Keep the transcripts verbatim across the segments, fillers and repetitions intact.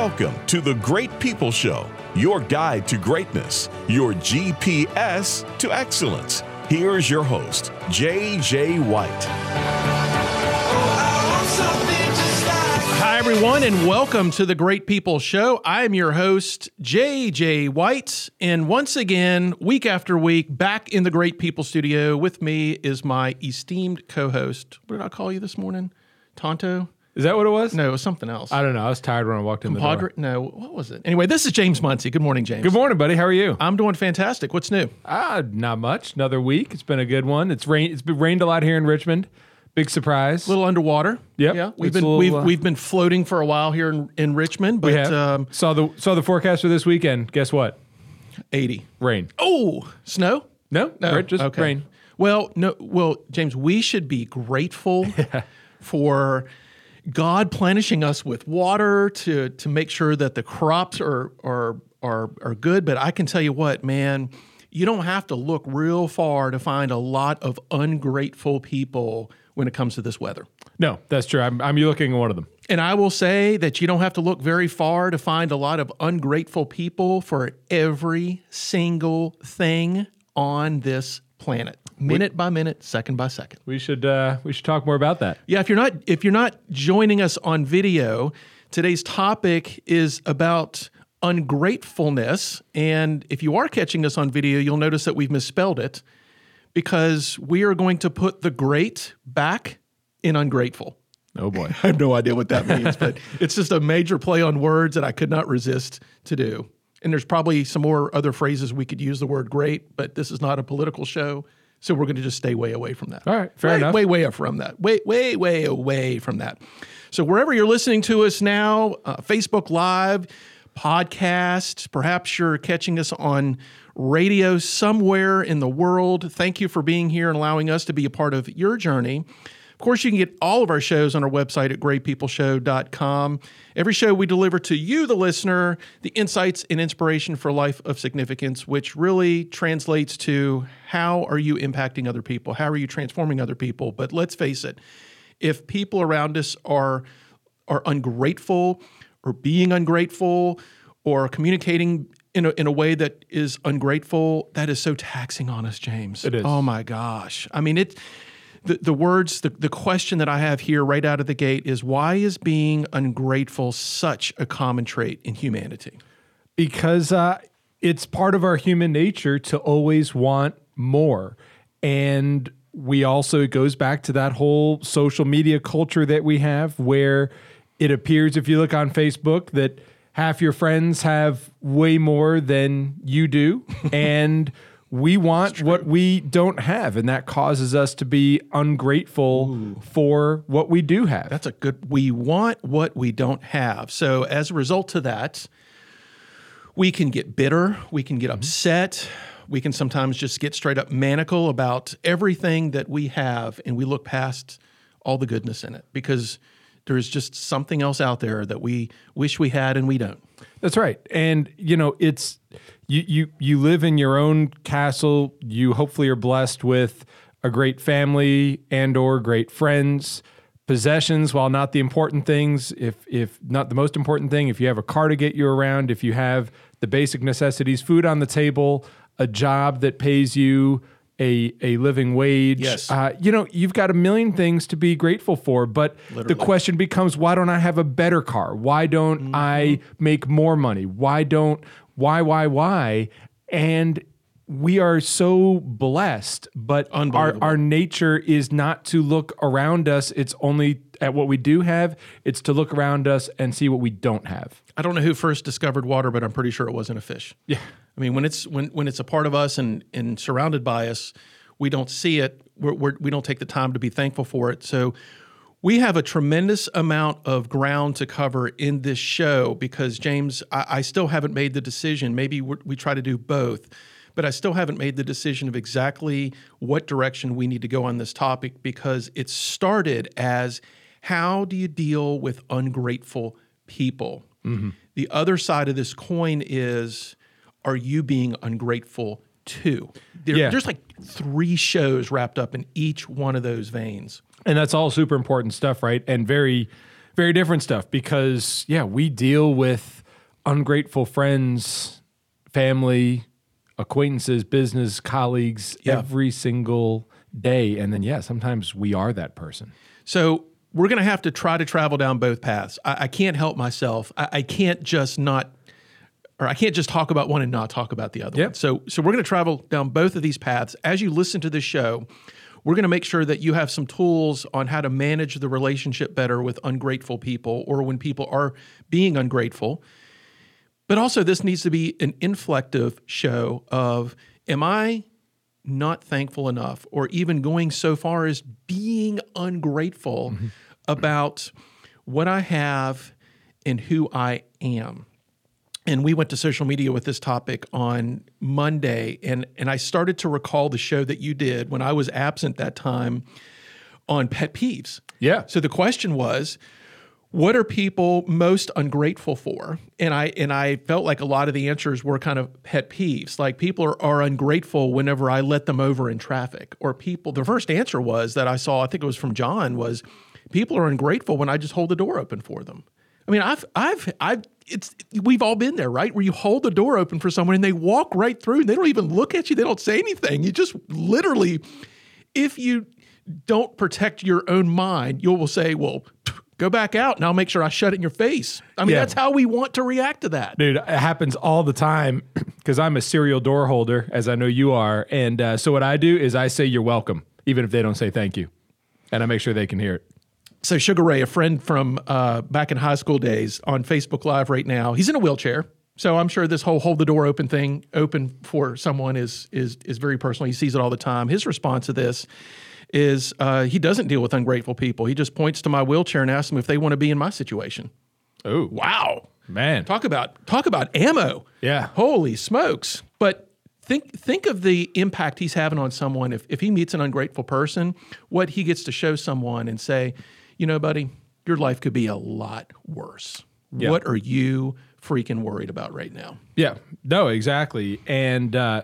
Welcome to The Great People Show, your guide to greatness, your G P S to excellence. Here's your host, J J. White. Hi, everyone, and welcome to The Great People Show. I'm your host, J J. White, and once again, week after week, back in the Great People Studio with me is my esteemed co-host. What did I call you this morning? Tonto? Is that what it was? No, it was something else. I don't know. I was tired when I walked in Compod- the door. No, what was it? Anyway, this is James Munsey. Good morning, James. Good morning, buddy. How are you? I'm doing fantastic. What's new? Uh, not much. Another week. It's been a good one. It's rain- It's been rained a lot here in Richmond. Big surprise. A little underwater. Yep. Yeah. We've it's been little, we've uh, we've been floating for a while here in, in Richmond, but we have. Um, saw the saw the forecast for this weekend. Guess what? eighty Rain. Oh, snow? No, no. Just okay. Rain. Well, no well, James, we should be grateful for God plenishing us with water to to make sure that the crops are are are are good. But I can tell you what, man, you don't have to look real far to find a lot of ungrateful people when it comes to this weather. No, that's true. I'm, I'm looking at one of them. And I will say that you don't have to look very far to find a lot of ungrateful people for every single thing on this planet, minute we, by minute, second by second. We should uh, we should talk more about that. Yeah, if you're not if you're not joining us on video, today's topic is about ungratefulness. And if you are catching us on video, you'll notice that we've misspelled it, because we are going to put the great back in ungrateful. Oh, boy. I have no idea what that means, but it's just a major play on words that I could not resist to do. And there's probably some more other phrases we could use the word great, but this is not a political show, so we're going to just stay way away from that. All right, fair way, enough. Way, way from that. Way, way, way away from that. So wherever you're listening to us now, uh, Facebook Live, podcast, perhaps you're catching us on radio somewhere in the world. Thank you for being here and allowing us to be a part of your journey. Of course, you can get all of our shows on our website at great people show dot com. Every show we deliver to you, the listener, the insights and inspiration for a life of significance, which really translates to how are you impacting other people? How are you transforming other people? But let's face it, if people around us are, are ungrateful or being ungrateful or communicating in a, in a way that is ungrateful, that is so taxing on us, James. It is. Oh my gosh. I mean, it. The, the words, the, the question that I have here right out of the gate is, why is being ungrateful such a common trait in humanity? Because uh, it's part of our human nature to always want more. And we also, it goes back to that whole social media culture that we have, where it appears, if you look on Facebook, that half your friends have way more than you do, and we want what we don't have, and that causes us to be ungrateful Ooh. for what we do have. That's a good... We want what we don't have. So as a result of that, we can get bitter, we can get mm-hmm. upset, we can sometimes just get straight up maniacal about everything that we have, and we look past all the goodness in it, because there is just something else out there that we wish we had and we don't. That's right. And, you know, it's you you you live in your own castle. You hopefully are blessed with a great family and or great friends. Possessions, while not the important things, if if not the most important thing, if you have a car to get you around, if you have the basic necessities, food on the table, a job that pays you A, a living wage. Yes. Uh, you know, you've got a million things to be grateful for, but Literally. the question becomes, why don't I have a better car? Why don't mm-hmm. I make more money? Why don't, why, why, why? And we are so blessed, but our, our nature is not to look around us. It's only at what we do have. It's to look around us and see what we don't have. I don't know who first discovered water, but I'm pretty sure it wasn't a fish. Yeah. I mean, when it's when, when it's a part of us and, and surrounded by us, we don't see it. We're, we're, we don't take the time to be thankful for it. So we have a tremendous amount of ground to cover in this show, because, James, I, I still haven't made the decision. Maybe we're, we try to do both, but I still haven't made the decision of exactly what direction we need to go on this topic, because it started as, how do you deal with ungrateful people? Mm-hmm. The other side of this coin is, are you being ungrateful too? There, yeah. There's like three shows wrapped up in each one of those veins. And that's all super important stuff, right? And very very different stuff because, yeah, we deal with ungrateful friends, family, acquaintances, business, colleagues yeah. every single day. And then, yeah, sometimes we are that person. So we're going to have to try to travel down both paths. I, I can't help myself. I, I can't just not, or I can't just talk about one and not talk about the other yep. one. So, so we're going to travel down both of these paths. As you listen to this show, we're going to make sure that you have some tools on how to manage the relationship better with ungrateful people or when people are being ungrateful. But also this needs to be an inflective show of, am I not thankful enough or even going so far as being ungrateful mm-hmm. about what I have and who I am? And we went to social media with this topic on Monday, and, and I started to recall the show that you did when I was absent that time on pet peeves. Yeah. So the question was, what are people most ungrateful for? And I and I felt like a lot of the answers were kind of pet peeves. Like people are, are ungrateful whenever I let them over in traffic. Or people, the first answer was that I saw, I think it was from John, was people are ungrateful when I just hold the door open for them. I mean, I've, I've, I've, it's, we've all been there, right? Where you hold the door open for someone and they walk right through and they don't even look at you. They don't say anything. You just literally, if you don't protect your own mind, you will say, well, go back out and I'll make sure I shut it in your face. I mean, yeah. that's how we want to react to that. Dude, it happens all the time because I'm a serial door holder, as I know you are. And uh, so what I do is I say you're welcome, even if they don't say thank you. And I make sure they can hear it. So Sugar Ray, a friend from uh, back in high school days on Facebook Live right now, he's in a wheelchair. So I'm sure this whole hold the door open thing, open for someone is is is very personal. He sees it all the time. His response to this is uh, he doesn't deal with ungrateful people. He just points to my wheelchair and asks them if they want to be in my situation. Oh, wow. Man. Talk about talk about ammo. Yeah. Holy smokes. But Think think of the impact he's having on someone. If if he meets an ungrateful person, what he gets to show someone and say, you know, buddy, your life could be a lot worse. Yeah. What are you freaking worried about right now? Yeah, no, exactly. And, uh,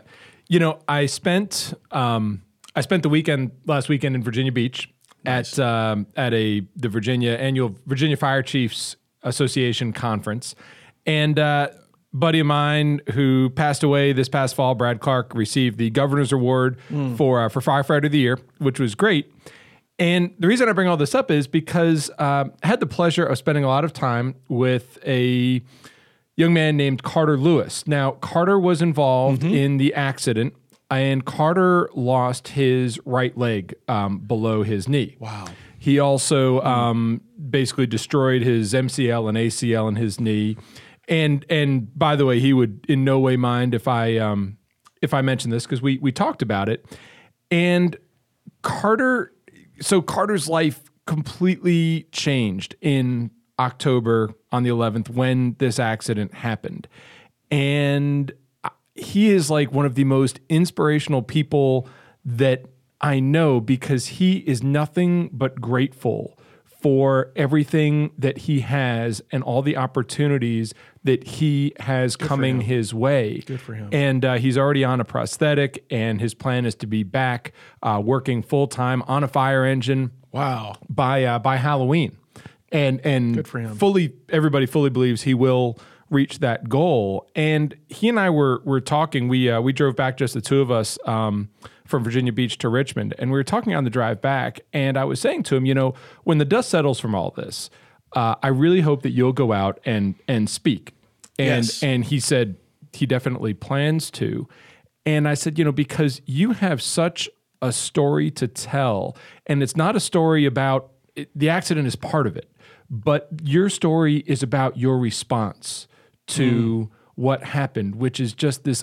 you know, I spent um, I spent the weekend, last weekend in Virginia Beach nice. at um, at a the Virginia annual Virginia Fire Chiefs Association Conference. And uh buddy of mine who passed away this past fall, Brad Clark, received the Governor's Award mm. for uh, for Firefighter of the Year, which was great. And the reason I bring all this up is because um, I had the pleasure of spending a lot of time with a young man named Carter Lewis. Now, Carter was involved mm-hmm. in the accident, and Carter lost his right leg um, below his knee. Wow. He also mm. um, basically destroyed his M C L and A C L in his knee. And and by the way, he would in no way mind if I um, if I mentioned this because we we talked about it. And Carter, so Carter's life completely changed in October on the eleventh when this accident happened. And he is like one of the most inspirational people that I know because he is nothing but grateful for everything that he has and all the opportunities that he has Good coming his way. Good for him. And uh, he's already on a prosthetic, and his plan is to be back uh, working full-time on a fire engine Wow! by uh, by Halloween. And and Good for him. fully everybody fully believes he will reach that goal. And he and I were were talking. We, uh, we drove back, just the two of us, um, from Virginia Beach to Richmond. And we were talking on the drive back, and I was saying to him, you know, when the dust settles from all this, uh, I really hope that you'll go out and and speak. And yes. and he said he definitely plans to. And I said, you know, because you have such a story to tell, and it's not a story about, it, the accident is part of it, but your story is about your response to mm. what happened, which is just this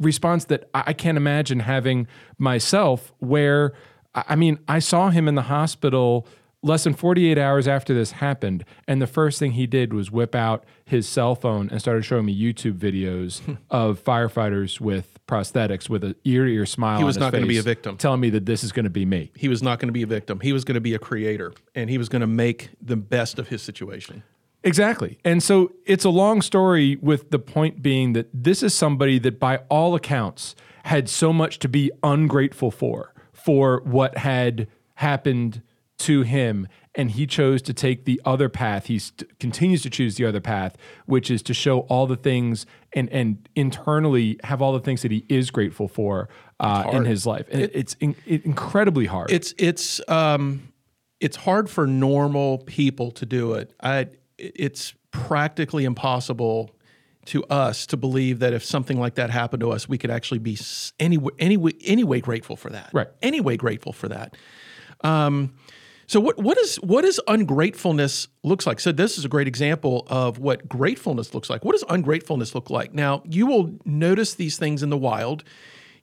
response that I can't imagine having myself, where, I mean, I saw him in the hospital less than forty-eight hours after this happened, and the first thing he did was whip out his cell phone and started showing me YouTube videos of firefighters with prosthetics with an ear-to-ear smile on his face. He was not going to be a victim. Telling me that this is going to be me. He was not going to be a victim. He was going to be a creator, and he was going to make the best of his situation. Exactly. And so it's a long story, with the point being that this is somebody that by all accounts had so much to be ungrateful for, for what had happened to him. and he chose to take the other path. He st- continues to choose the other path, which is to show all the things and and internally have all the things that he is grateful for uh, in his life. And it, it's in, it incredibly hard. It's it's um it's hard for normal people to do it. I it's practically impossible to us to believe that if something like that happened to us, we could actually be any any anyway grateful for that. Right. Anyway grateful for that. Um, so what what is what is ungratefulness looks like? So this is a great example of what gratefulness looks like. What does ungratefulness look like? Now, you will notice these things in the wild.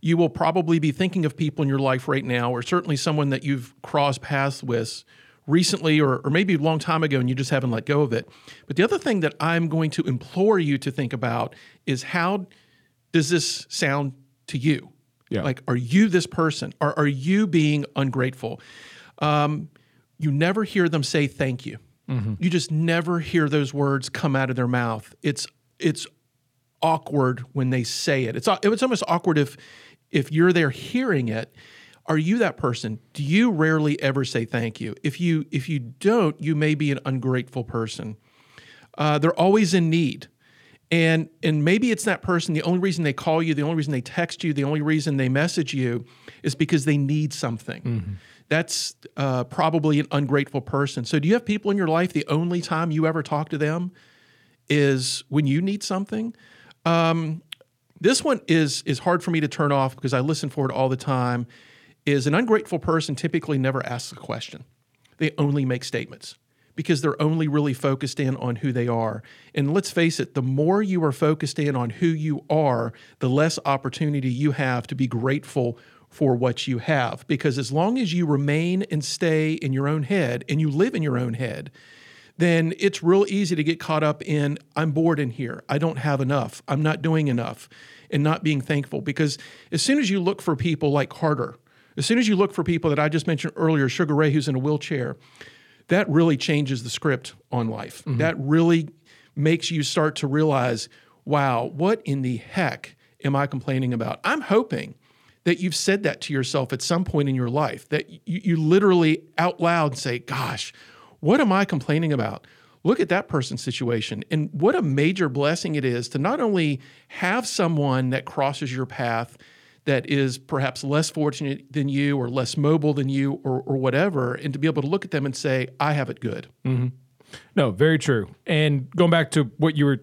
You will probably be thinking of people in your life right now, or certainly someone that you've crossed paths with recently, or, or maybe a long time ago, and you just haven't let go of it. But the other thing that I'm going to implore you to think about is, how does this sound to you? Yeah. Like, are you this person? Or are you being ungrateful? Um, you never hear them say thank you. Mm-hmm. You just never hear those words come out of their mouth. It's it's awkward when they say it. It's it's almost awkward if if you're there hearing it. Are you that person? Do you rarely ever say thank you? If you if you don't, you may be an ungrateful person. Uh, they're always in need. And and maybe it's that person, the only reason they call you, the only reason they text you, the only reason they message you is because they need something. Mm-hmm. That's uh, probably an ungrateful person. So do you have people in your life, the only time you ever talk to them is when you need something? Um, this one is is hard for me to turn off because I listen for it all the time. Is an ungrateful person typically never asks a question. They only make statements because they're only really focused in on who they are. And let's face it, the more you are focused in on who you are, the less opportunity you have to be grateful for what you have. Because as long as you remain and stay in your own head and you live in your own head, then it's real easy to get caught up in, I'm bored in here, I don't have enough, I'm not doing enough, and not being thankful. Because as soon as you look for people like Carter, as soon as you look for people that I just mentioned earlier, Sugar Ray, who's in a wheelchair, that really changes the script on life. Mm-hmm. That really makes you start to realize, wow, what in the heck am I complaining about? I'm hoping that you've said that to yourself at some point in your life, that you, you literally out loud say, gosh, what am I complaining about? Look at that person's situation. And what a major blessing it is to not only have someone that crosses your path that is perhaps less fortunate than you or less mobile than you or, or whatever, and to be able to look at them and say, I have it good. Mm-hmm. No, very true. And going back to what you were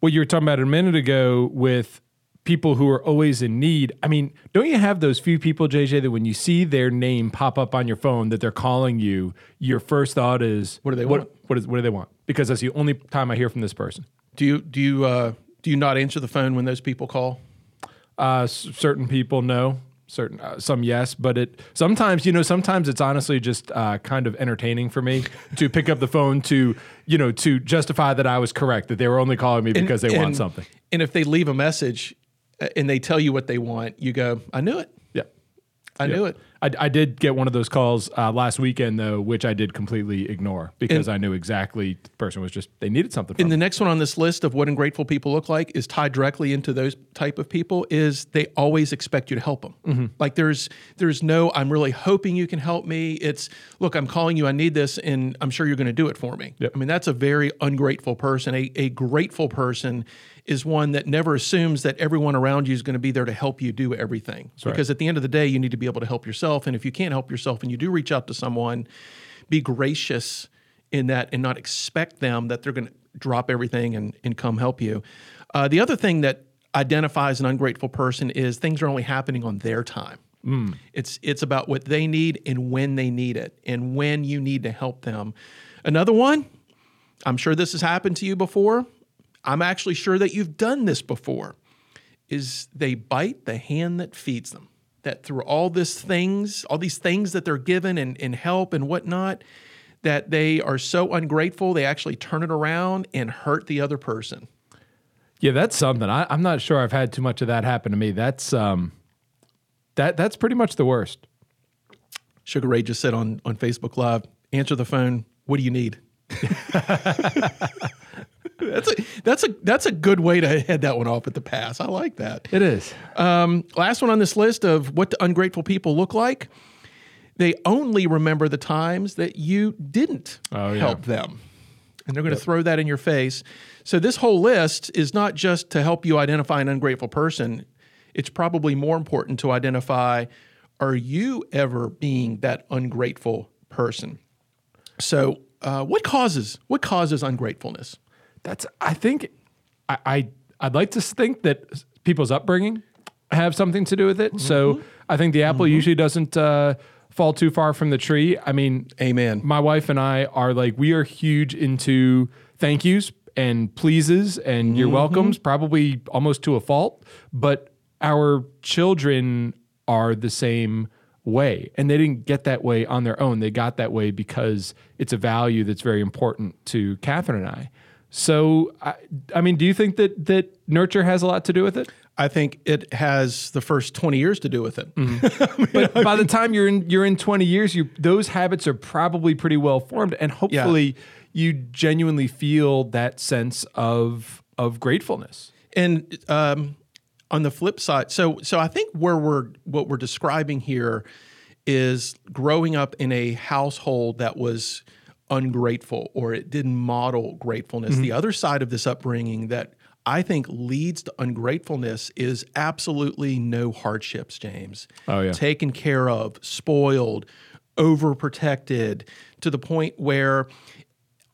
what you were talking about a minute ago with people who are always in need, I mean, don't you have those few people, J J, that when you see their name pop up on your phone that they're calling you, your first thought is, What do they what, want? What, is, what do they want? Because that's the only time I hear from this person. Do you, do you, uh, do you not answer the phone when those people call? Uh, s- certain people, no. Certain, uh, some, yes. But it sometimes, you know, sometimes it's honestly just uh, kind of entertaining for me to pick up the phone to, you know, to justify that I was correct, that they were only calling me because and, they and, want something. And if they leave a message and they tell you what they want, you go, I knew it. Yeah. I yeah. knew it. I, I did get one of those calls uh, last weekend, though, which I did completely ignore because and, I knew exactly the person was just, they needed something from And the me. Next one on this list of what ungrateful people look like is tied directly into those type of people is they always expect you to help them. Mm-hmm. Like there's there's no, I'm really hoping you can help me. It's, look, I'm calling you, I need this, and I'm sure you're going to do it for me. Yep. I mean, that's a very ungrateful person. A, a grateful person is one that never assumes that everyone around you is going to be there to help you do everything. That's because right. At the end of the day, you need to be able to help yourself. And if you can't help yourself and you do reach out to someone, be gracious in that and not expect them that they're going to drop everything and, and come help you. Uh, the other thing that identifies an ungrateful person is things are only happening on their time. Mm. It's it's about what they need and when they need it and when you need to help them. Another one, I'm sure this has happened to you before. I'm actually sure that you've done this before, is they bite the hand that feeds them. That through all these things, all these things that they're given and, and help and whatnot, that they are so ungrateful, they actually turn it around and hurt the other person. Yeah, that's something. I, I'm not sure I've had too much of that happen to me. That's um, that that's pretty much the worst. Sugar Ray just said on, on Facebook Live, answer the phone, what do you need? That's a that's a that's a good way to head that one off at the pass. I like that. It is. Um, last one on this list of what the ungrateful people look like. They only remember the times that you didn't oh, yeah. help them. And they're going to yep. throw that in your face. So this whole list is not just to help you identify an ungrateful person. It's probably more important to identify, are you ever being that ungrateful person? So uh, what causes what causes ungratefulness? That's I think I, I I'd like to think that people's upbringing have something to do with it. Mm-hmm. So I think the apple mm-hmm. usually doesn't uh, fall too far from the tree. I mean, amen. My wife and I are like we are huge into thank yous and pleases and mm-hmm. your welcomes, probably almost to a fault. But our children are the same way, and they didn't get that way on their own. They got that way because it's a value that's very important to Catherine and I. So, I, I mean, do you think that that nurture has a lot to do with it? I think it has the first twenty years to do with it. Mm-hmm. I mean, but I by mean, the time you're in you're in twenty years, you those habits are probably pretty well formed, and hopefully, yeah. you genuinely feel that sense of of gratefulness. And um, on the flip side, so so I think where we're what we're describing here is growing up in a household that was ungrateful, or it didn't model gratefulness. Mm-hmm. The other side of this upbringing that I think leads to ungratefulness is absolutely no hardships, James. Oh, yeah. Taken care of, spoiled, overprotected, to the point where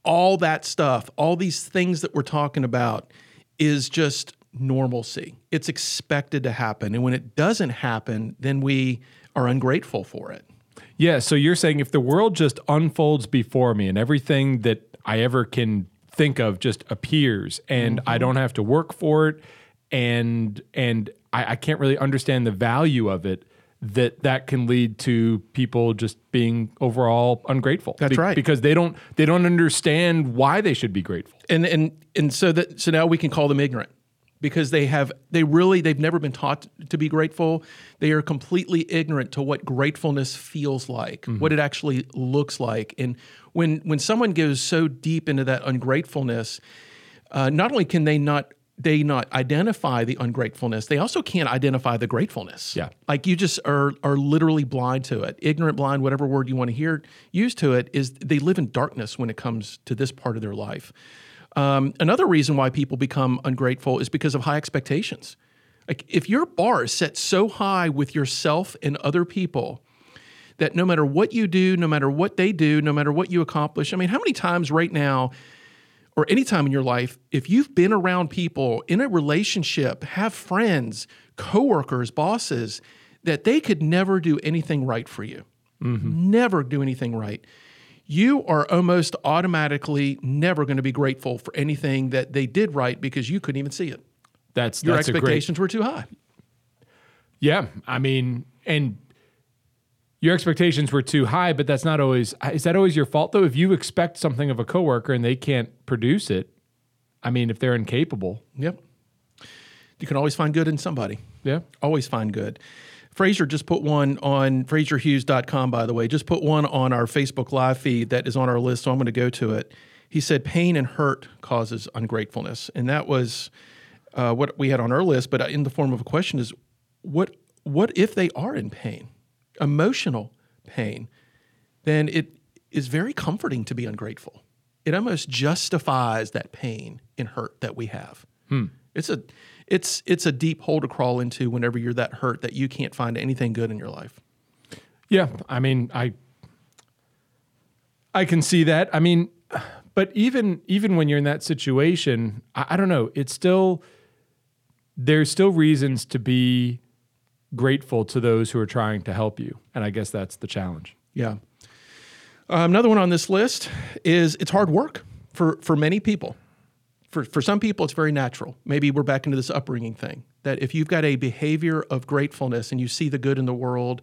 all that stuff, all these things that we're talking about is just normalcy. It's expected to happen. And when it doesn't happen, then we are ungrateful for it. Yeah, so you're saying if the world just unfolds before me and everything that I ever can think of just appears and mm-hmm. I don't have to work for it and and I, I can't really understand the value of it, that that can lead to people just being overall ungrateful. That's be- right. Because they don't they don't understand why they should be grateful. And and and so that so now we can call them ignorant. Because they have, they really, they've never been taught to be grateful. They are completely ignorant to what gratefulness feels like, mm-hmm. what it actually looks like. And when when someone goes so deep into that ungratefulness, uh, not only can they not they not identify the ungratefulness, they also can't identify the gratefulness. Yeah, like you just are are literally blind to it, ignorant, blind, whatever word you want to hear used to it. Is they live in darkness when it comes to this part of their life. Um, another reason why people become ungrateful is because of high expectations. Like if your bar is set so high with yourself and other people that no matter what you do, no matter what they do, no matter what you accomplish, I mean, how many times right now or any time in your life, if you've been around people in a relationship, have friends, coworkers, bosses, that they could never do anything right for you, mm-hmm. never do anything right. You are almost automatically never going to be grateful for anything that they did right because you couldn't even see it. That's your that's expectations a great, were too high. Yeah, I mean, and your expectations were too high, but that's not always. Is that always your fault though? If you expect something of a coworker and they can't produce it, I mean, if they're incapable, yep, you can always find good in somebody. Yeah, always find good. Fraser just put one on fraser hughes dot com, by the way, just put one on our Facebook Live feed that is on our list, so I'm going to go to it. He said, pain and hurt causes ungratefulness. And that was uh, what we had on our list, but in the form of a question is, what what if they are in pain, emotional pain? Then it is very comforting to be ungrateful. It almost justifies that pain and hurt that we have. Hmm. It's a it's it's a deep hole to crawl into whenever you're that hurt that you can't find anything good in your life. Yeah, I mean, I I can see that. I mean, but even even when you're in that situation, I, I don't know. It's still there's still reasons to be grateful to those who are trying to help you, and I guess that's the challenge. Yeah. Uh, another one on this list is it's hard work for for many people. For for some people, it's very natural. Maybe we're back into this upbringing thing, that if you've got a behavior of gratefulness and you see the good in the world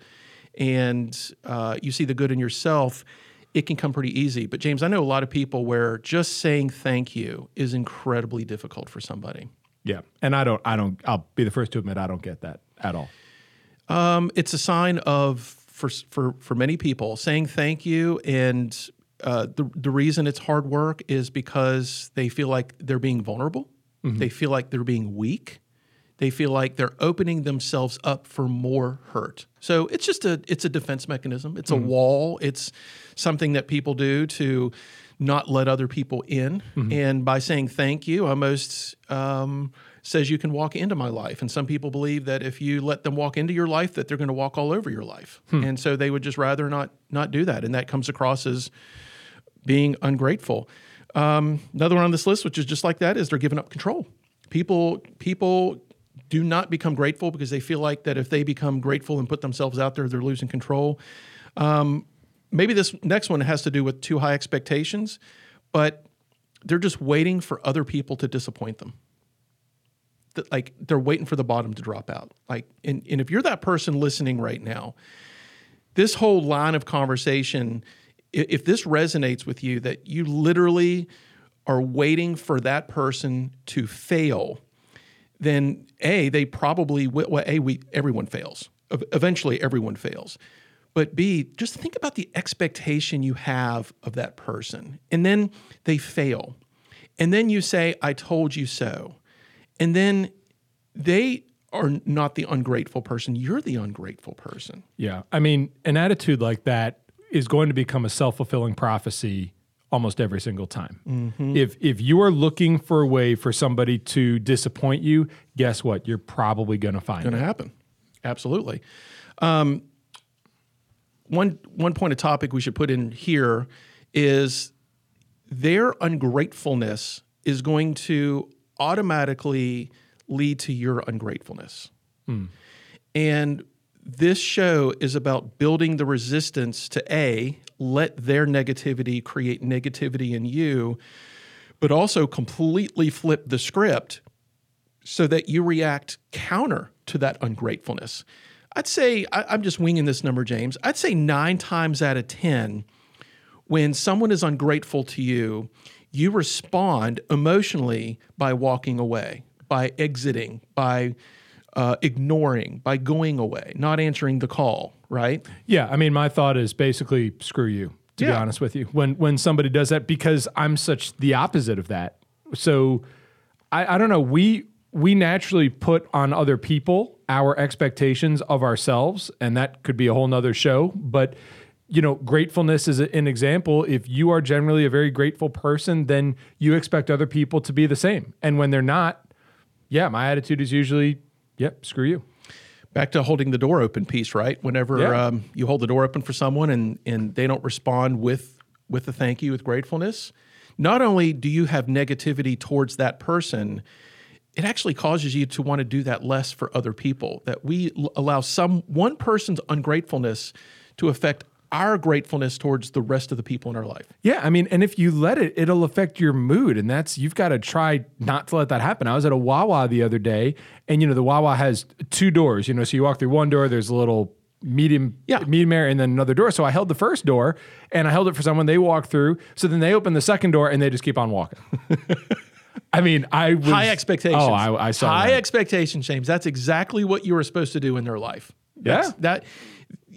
and uh, you see the good in yourself, it can come pretty easy. But James, I know a lot of people where just saying thank you is incredibly difficult for somebody. Yeah, and I don't, I don't, I'll be the first to admit I don't get that at all. Um, it's a sign of, for for for many people, saying thank you and Uh, the the reason it's hard work is because they feel like they're being vulnerable. Mm-hmm. They feel like they're being weak. They feel like they're opening themselves up for more hurt. So it's just a it's a defense mechanism. It's mm-hmm. a wall. It's something that people do to not let other people in. Mm-hmm. And by saying thank you, almost um, says you can walk into my life. And some people believe that if you let them walk into your life, that they're going to walk all over your life. Hmm. And so they would just rather not not do that. And that comes across as being ungrateful. Um, another one on this list, which is just like that, is they're giving up control. People people do not become grateful because they feel like that if they become grateful and put themselves out there, they're losing control. Um, maybe this next one has to do with too high expectations, but they're just waiting for other people to disappoint them. Like they're waiting for the bottom to drop out. Like, and, and if you're that person listening right now, this whole line of conversation, if this resonates with you, that you literally are waiting for that person to fail, then A, they probably, well, A, we, everyone fails. Eventually everyone fails. But B, just think about the expectation you have of that person. And then they fail. And then you say, I told you so. And then they are not the ungrateful person. You're the ungrateful person. Yeah. I mean, an attitude like that is going to become a self-fulfilling prophecy almost every single time. Mm-hmm. If if you are looking for a way for somebody to disappoint you, guess what? You're probably going to find it. It's going to happen. Absolutely. Um, one one point of topic we should put in here is their ungratefulness is going to automatically lead to your ungratefulness. Mm. And this show is about building the resistance to A, let their negativity create negativity in you, but also completely flip the script so that you react counter to that ungratefulness. I'd say, I, I'm just winging this number, James, I'd say nine times out of ten, when someone is ungrateful to you, you respond emotionally by walking away, by exiting, by uh, ignoring, by going away, not answering the call, right? Yeah, I mean, my thought is basically screw you, to yeah. be honest with you, when when somebody does that, because I'm such the opposite of that. So I, I don't know, we we naturally put on other people our expectations of ourselves, and that could be a whole nother show, but you know, gratefulness is an example. If you are generally a very grateful person, then you expect other people to be the same. And when they're not, yeah, my attitude is usually, yep, screw you. Back to holding the door open piece, right? Whenever yeah. um, you hold the door open for someone and and they don't respond with with a thank you, with gratefulness, not only do you have negativity towards that person, it actually causes you to want to do that less for other people, that we allow some one person's ungratefulness to affect our gratefulness towards the rest of the people in our life. Yeah, I mean, and if you let it, it'll affect your mood, and that's, you've got to try not to let that happen. I was at a Wawa the other day, and, you know, the Wawa has two doors, you know, so you walk through one door, there's a little medium yeah. medium air, and then another door. So I held the first door, and I held it for someone, they walked through, so then they open the second door, and they just keep on walking. I mean, I was... High expectations. Oh, I, I saw High that. expectations, James. That's exactly what you were supposed to do in their life. Yeah. That's, that...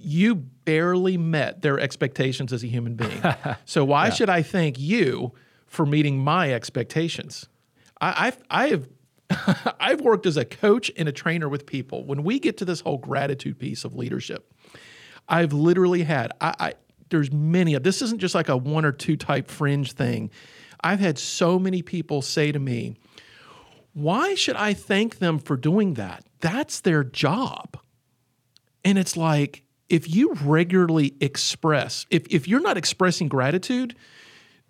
You barely met their expectations as a human being. So why yeah. should I thank you for meeting my expectations? I, I've, I have, I've worked as a coach and a trainer with people. When we get to this whole gratitude piece of leadership, I've literally had, I, I there's many of, this isn't just like a one or two type fringe thing. I've had so many people say to me, why should I thank them for doing that? That's their job. And it's like, if you regularly express, if, if you're not expressing gratitude,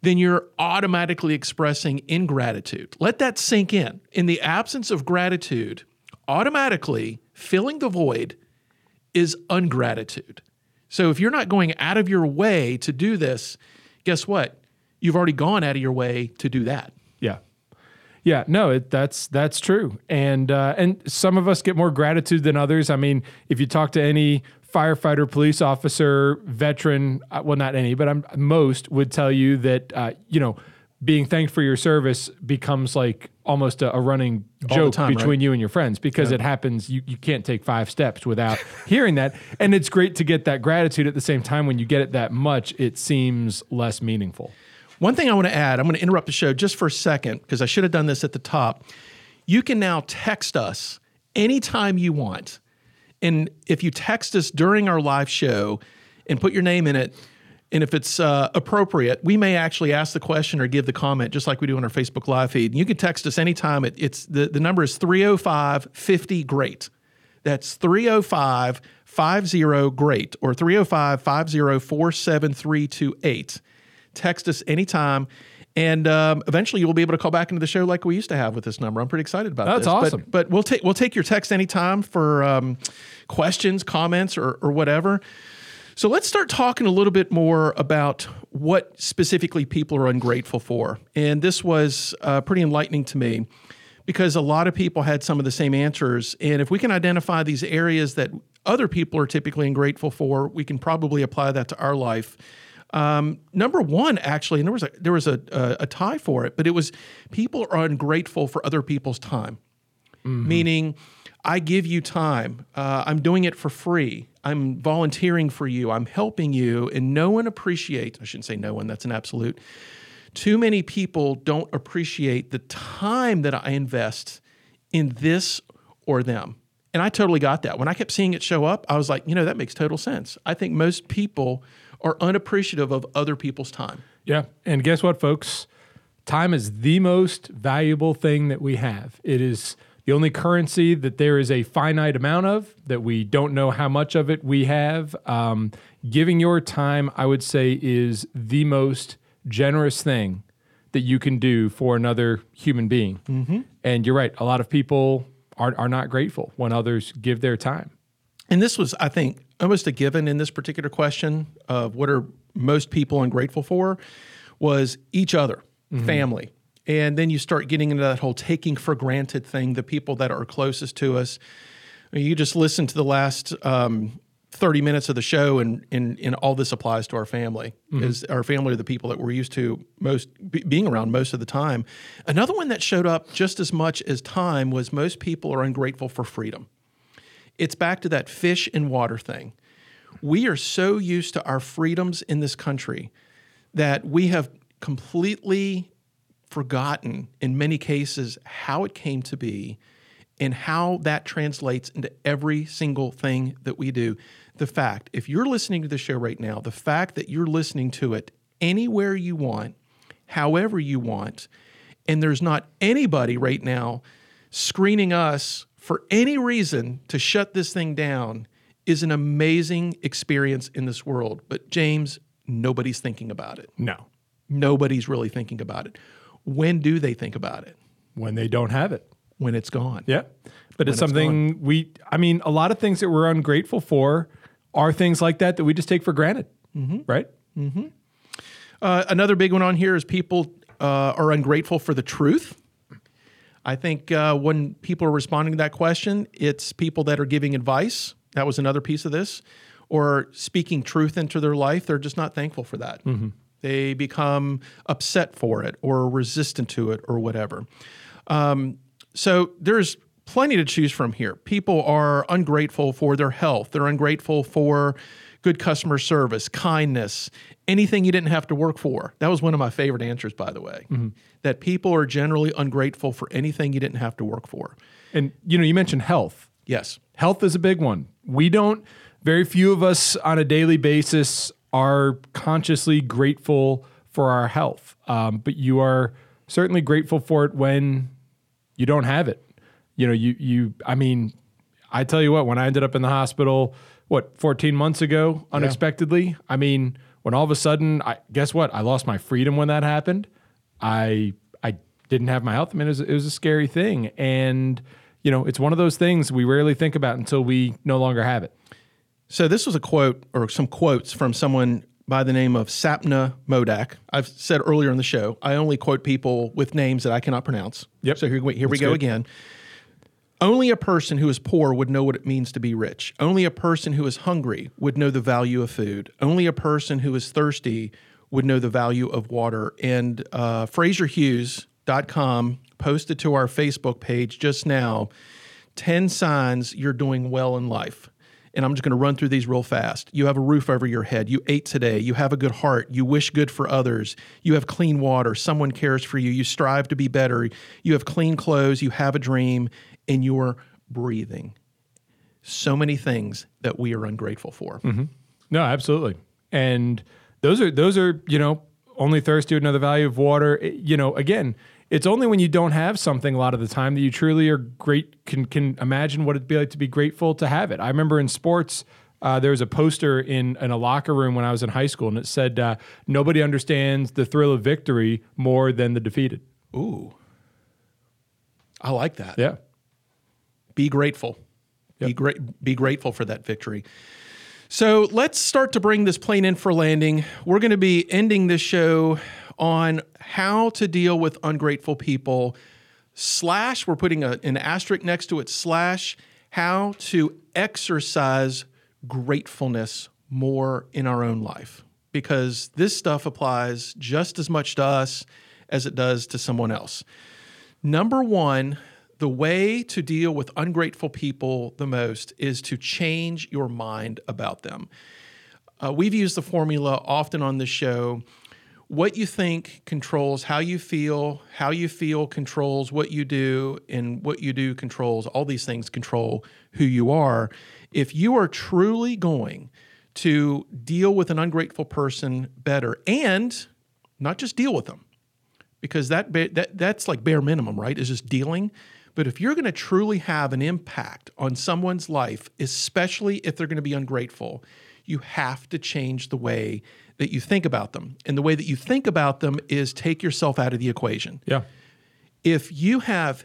then you're automatically expressing ingratitude. Let that sink in. In the absence of gratitude, automatically filling the void is ungratitude. So if you're not going out of your way to do this, guess what? You've already gone out of your way to do that. Yeah. Yeah, no, it, that's that's true. And uh, and some of us get more gratitude than others. I mean, if you talk to any firefighter, police officer, veteran, well, not any, but I'm, most would tell you that, uh, you know, being thanked for your service becomes like almost a, a running joke time, between right? you and your friends, because yeah. it happens. You, you can't take five steps without hearing that. And it's great to get that gratitude. At the same time, when you get it that much, it seems less meaningful. One thing I want to add, I'm going to interrupt the show just for a second because I should have done this at the top. You can now text us anytime you want. And if you text us during our live show and put your name in it, and if it's uh, appropriate, we may actually ask the question or give the comment just like we do on our Facebook live feed. And you can text us anytime. It, it's the, the number is three oh five, fifty, GREAT. That's three oh five, fifty, GREAT or three oh five, five oh four, seven three two eight. Text us anytime. And um, eventually you will be able to call back into the show like we used to have with this number. I'm pretty excited about That's this. That's awesome. But, but we'll take we'll take your text anytime for um, questions, comments, or, or whatever. So let's start talking a little bit more about what specifically people are ungrateful for. And this was uh, pretty enlightening to me because a lot of people had some of the same answers. And if we can identify these areas that other people are typically ungrateful for, we can probably apply that to our life. Um, number one, actually, and there was a there was a, a a tie for it, but it was people are ungrateful for other people's time. Mm-hmm. Meaning, I give you time. Uh, I'm doing it for free. I'm volunteering for you. I'm helping you, and no one appreciates. I shouldn't say no one. That's an absolute. Too many people don't appreciate the time that I invest in this or them. And I totally got that. When I kept seeing it show up, I was like, you know, that makes total sense. I think most people are unappreciative of other people's time. Yeah. And guess what, folks? Time is the most valuable thing that we have. It is the only currency that there is a finite amount of, that we don't know how much of it we have. Um, giving your time, I would say, is the most generous thing that you can do for another human being. Mm-hmm. And you're right. A lot of people are, are not grateful when others give their time. And this was, I think, almost a given in this particular question of what are most people ungrateful for was each other, mm-hmm. family. And then you start getting into that whole taking for granted thing, the people that are closest to us. You just listen to the last um, thirty minutes of the show, and, and, and all this applies to our family. Mm-hmm. Is our family are the people that we're used to most be, being around most of the time. Another one that showed up just as much as time was most people are ungrateful for freedom. It's back to that fish and water thing. We are so used to our freedoms in this country that we have completely forgotten, in many cases, how it came to be and how that translates into every single thing that we do. The fact, if you're listening to the show right now, the fact that you're listening to it anywhere you want, however you want, and there's not anybody right now screening us for any reason to shut this thing down is an amazing experience in this world. But James, nobody's thinking about it. No. Nobody's really thinking about it. When do they think about it? When they don't have it. When it's gone. Yeah. But it's, it's something gone. we, I mean, a lot of things that we're ungrateful for are things like that that we just take for granted, mm-hmm. right? Mm-hmm. Uh, another big one on here is people uh, are ungrateful for the truth. I think uh, when people are responding to that question, it's people that are giving advice. That was another piece of this. Or speaking truth into their life. They're just not thankful for that. Mm-hmm. They become upset for it or resistant to it or whatever. Um, so there's plenty to choose from here. People are ungrateful for their health. They're ungrateful for good customer service, kindness, anything you didn't have to work for. That was one of my favorite answers, by the way, mm-hmm. that people are generally ungrateful for anything you didn't have to work for. And, you know, you mentioned health. Yes. Health is a big one. We don't, very few of us on a daily basis are consciously grateful for our health. Um, but you are certainly grateful for it when you don't have it. You know, you, you, I mean, I tell you what, when I ended up in the hospital, what, fourteen months ago, unexpectedly, yeah. I mean, when all of a sudden, I guess what? I lost my freedom when that happened. I I didn't have my health. I mean, it was, it was a scary thing. And, you know, it's one of those things we rarely think about until we no longer have it. So this was a quote or some quotes from someone by the name of Sapna Modak. I've said earlier in the show, I only quote people with names that I cannot pronounce. Yep. So here, here we go good. again. Only a person who is poor would know what it means to be rich. Only a person who is hungry would know the value of food. Only a person who is thirsty would know the value of water. And uh, Fraser Hughes dot com posted to our Facebook page just now, ten signs you're doing well in life. And I'm just going to run through these real fast. You have a roof over your head. You ate today. You have a good heart. You wish good for others. You have clean water. Someone cares for you. You strive to be better. You have clean clothes. You have a dream. And you're breathing, so many things that we are ungrateful for. Mm-hmm. No, absolutely. And those are, those are, you know, only thirsty would know the value of water. It, you know, again, it's only when you don't have something a lot of the time that you truly are great, can, can imagine what it'd be like to be grateful to have it. I remember in sports, Uh, there was a poster in, in a locker room when I was in high school, and it said, uh, nobody understands the thrill of victory more than the defeated. Ooh. I like that. Yeah. Be grateful. Yep. Be great. Be grateful for that victory. So let's start to bring this plane in for landing. We're going to be ending this show on how to deal with ungrateful people. Slash, we're putting a, an asterisk next to it, slash, how to exercise gratefulness more in our own life, because this stuff applies just as much to us as it does to someone else. Number one, the way to deal with ungrateful people the most is to change your mind about them. Uh, we've used the formula often on this show. What you think controls how you feel, how you feel controls what you do, and what you do controls, all these things control who you are. If you are truly going to deal with an ungrateful person better, and not just deal with them, because that that that's like bare minimum, right? It's just dealing. But if you're going to truly have an impact on someone's life, especially if they're going to be ungrateful, you have to change the way that you think about them. And the way that you think about them is take yourself out of the equation. Yeah. If you have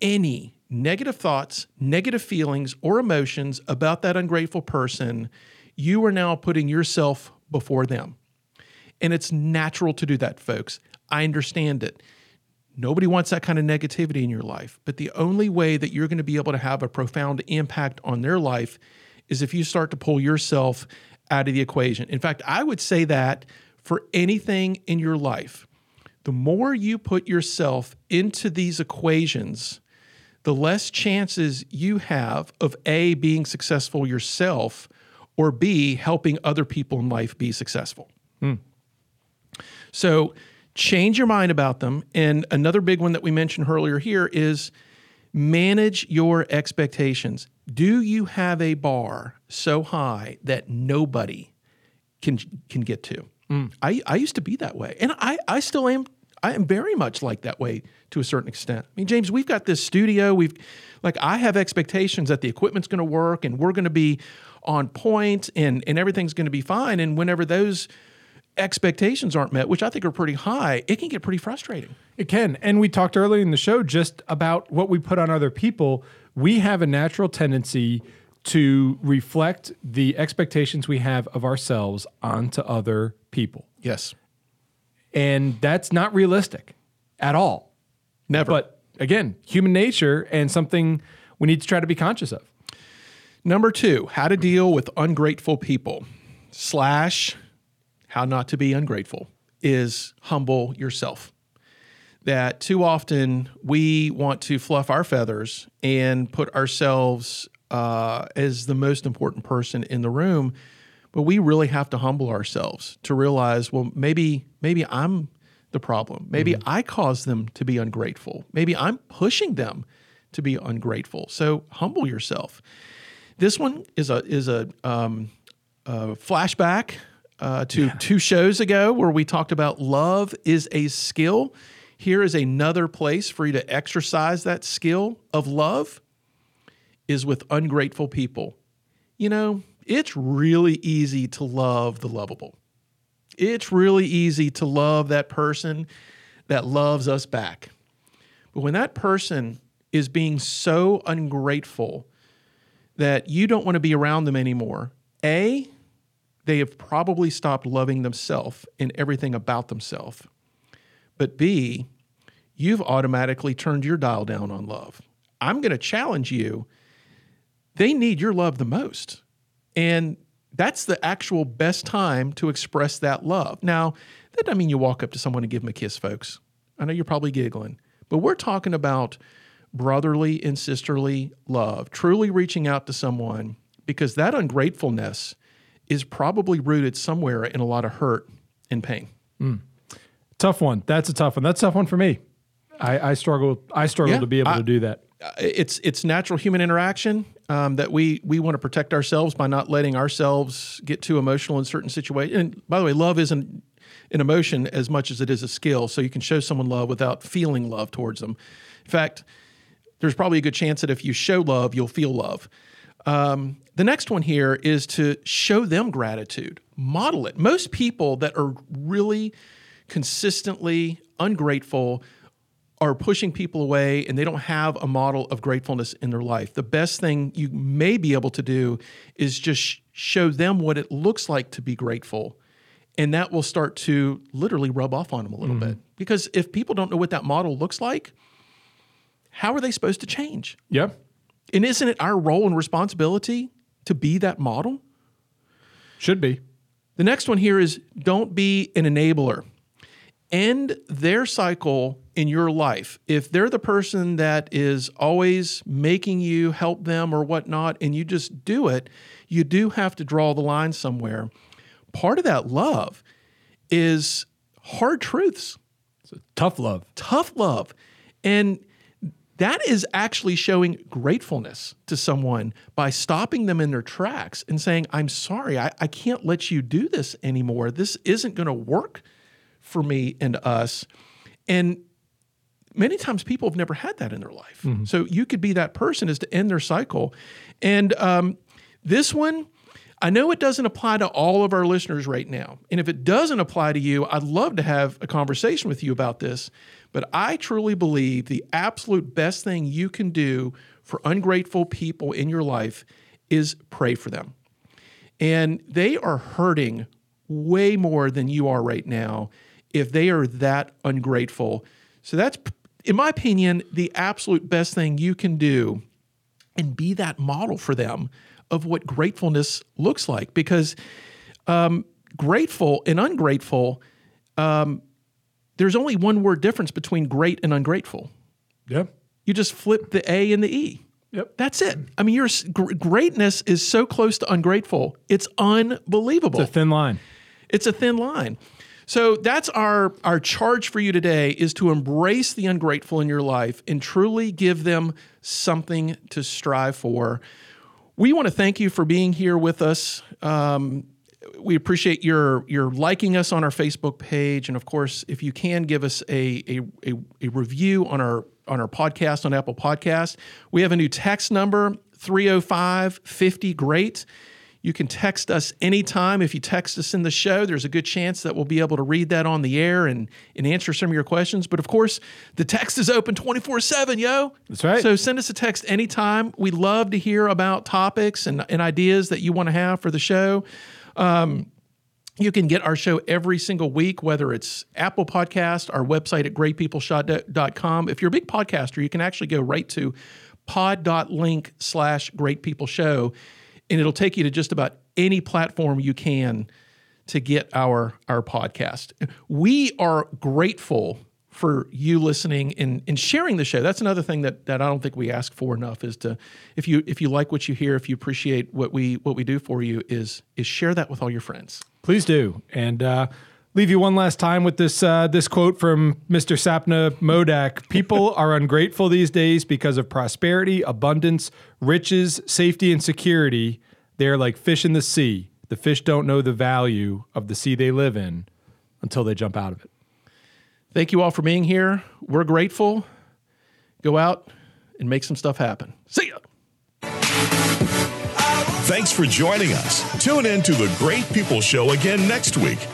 any negative thoughts, negative feelings, or emotions about that ungrateful person, you are now putting yourself before them. And it's natural to do that, folks. I understand it. Nobody wants that kind of negativity in your life. But the only way that you're going to be able to have a profound impact on their life is if you start to pull yourself out of the equation. In fact, I would say that for anything in your life, the more you put yourself into these equations, the less chances you have of A, being successful yourself, or B, helping other people in life be successful. Mm. So change your mind about them. And another big one that we mentioned earlier here is manage your expectations. Do you have a bar so high that nobody can can get to? Mm. I, I used to be that way, and I, I still am. I am very much like that way to a certain extent. I mean, James, we've got this studio. We've, like, I have expectations that the equipment's going to work and we're going to be on point and, and everything's going to be fine. And whenever those expectations aren't met, which I think are pretty high, it can get pretty frustrating. It can. And we talked earlier in the show just about what we put on other people. We have a natural tendency to reflect the expectations we have of ourselves onto other people. Yes. And that's not realistic at all. Never. But again, human nature, and something we need to try to be conscious of. Number two, how to deal with ungrateful people slash how not to be ungrateful is humble yourself. That too often we want to fluff our feathers and put ourselves uh, as the most important person in the room. But we really have to humble ourselves to realize, well, maybe maybe I'm the problem. Maybe mm-hmm. I caused them to be ungrateful. Maybe I'm pushing them to be ungrateful. So humble yourself. This one is a is a, um, a flashback uh, to yeah. two shows ago where we talked about love is a skill. Here is another place for you to exercise that skill of love is with ungrateful people. You know, it's really easy to love the lovable. It's really easy to love that person that loves us back. But when that person is being so ungrateful that you don't want to be around them anymore, A, they have probably stopped loving themselves and everything about themselves. But B, you've automatically turned your dial down on love. I'm going to challenge you. They need your love the most. And that's the actual best time to express that love. Now, that doesn't mean you walk up to someone and give them a kiss, folks. I know you're probably giggling, but we're talking about brotherly and sisterly love, truly reaching out to someone, because that ungratefulness is probably rooted somewhere in a lot of hurt and pain. Mm. Tough one. That's a tough one. That's a tough one for me. I, I struggle I struggle yeah, to be able I, to do that. it's it's natural human interaction um, that we we want to protect ourselves by not letting ourselves get too emotional in certain situations. And by the way, love isn't an emotion as much as it is a skill. So you can show someone love without feeling love towards them. In fact, there's probably a good chance that if you show love, you'll feel love. Um, the next one here is to show them gratitude. Model it. Most people that are really consistently ungrateful are pushing people away, and they don't have a model of gratefulness in their life. The best thing you may be able to do is just show them what it looks like to be grateful, and that will start to literally rub off on them a little mm-hmm. bit. Because if people don't know what that model looks like, how are they supposed to change? Yeah. And isn't it our role and responsibility to be that model? Should be. The next one here is don't be an enabler. End their cycle in your life. If they're the person that is always making you help them or whatnot, and you just do it, you do have to draw the line somewhere. Part of that love is hard truths. It's a tough love. Tough love. And that is actually showing gratefulness to someone by stopping them in their tracks and saying, I'm sorry, I, I can't let you do this anymore. This isn't going to work for me and us. And many times people have never had that in their life. Mm-hmm. So you could be that person, is to end their cycle. And um, this one, I know it doesn't apply to all of our listeners right now. And if it doesn't apply to you, I'd love to have a conversation with you about this. But I truly believe the absolute best thing you can do for ungrateful people in your life is pray for them. And they are hurting way more than you are right now if they are that ungrateful. So that's, in my opinion, the absolute best thing you can do, and be that model for them of what gratefulness looks like. Because um, grateful and ungrateful, um, there's only one word difference between great and ungrateful. Yeah. You just flip the A and the E. Yep. That's it. I mean, your greatness is so close to ungrateful. It's unbelievable. It's a thin line. It's a thin line. So that's our, our charge for you today, is to embrace the ungrateful in your life and truly give them something to strive for. We want to thank you for being here with us. Um, we appreciate your your liking us on our Facebook page. And of course, if you can give us a a, a, a review on our, on our podcast, on Apple Podcasts. We have a new text number, three oh five, fifty, GREAT. You can text us anytime. If you text us in the show, there's a good chance that we'll be able to read that on the air and, and answer some of your questions. But of course, the text is open twenty-four seven, yo. That's right. So send us a text anytime. We love to hear about topics and, and ideas that you want to have for the show. Um, you can get our show every single week, whether it's Apple Podcast, our website at great people show dot com. If you're a big podcaster, you can actually go right to pod.link slash Great People Show. And it'll take you to just about any platform you can to get our, our podcast. We are grateful for you listening and, and sharing the show. That's another thing that, that I don't think we ask for enough, is to, if you if you like what you hear, if you appreciate what we what we do for you, is is share that with all your friends. Please do. And uh, leave you one last time with this uh, this quote from Mister Sapna Modak. People are ungrateful these days because of prosperity, abundance, riches, safety, and security. They're like fish in the sea. The fish don't know the value of the sea they live in until they jump out of it. Thank you all for being here. We're grateful. Go out and make some stuff happen. See ya. Thanks for joining us. Tune in to The Great People Show again next week.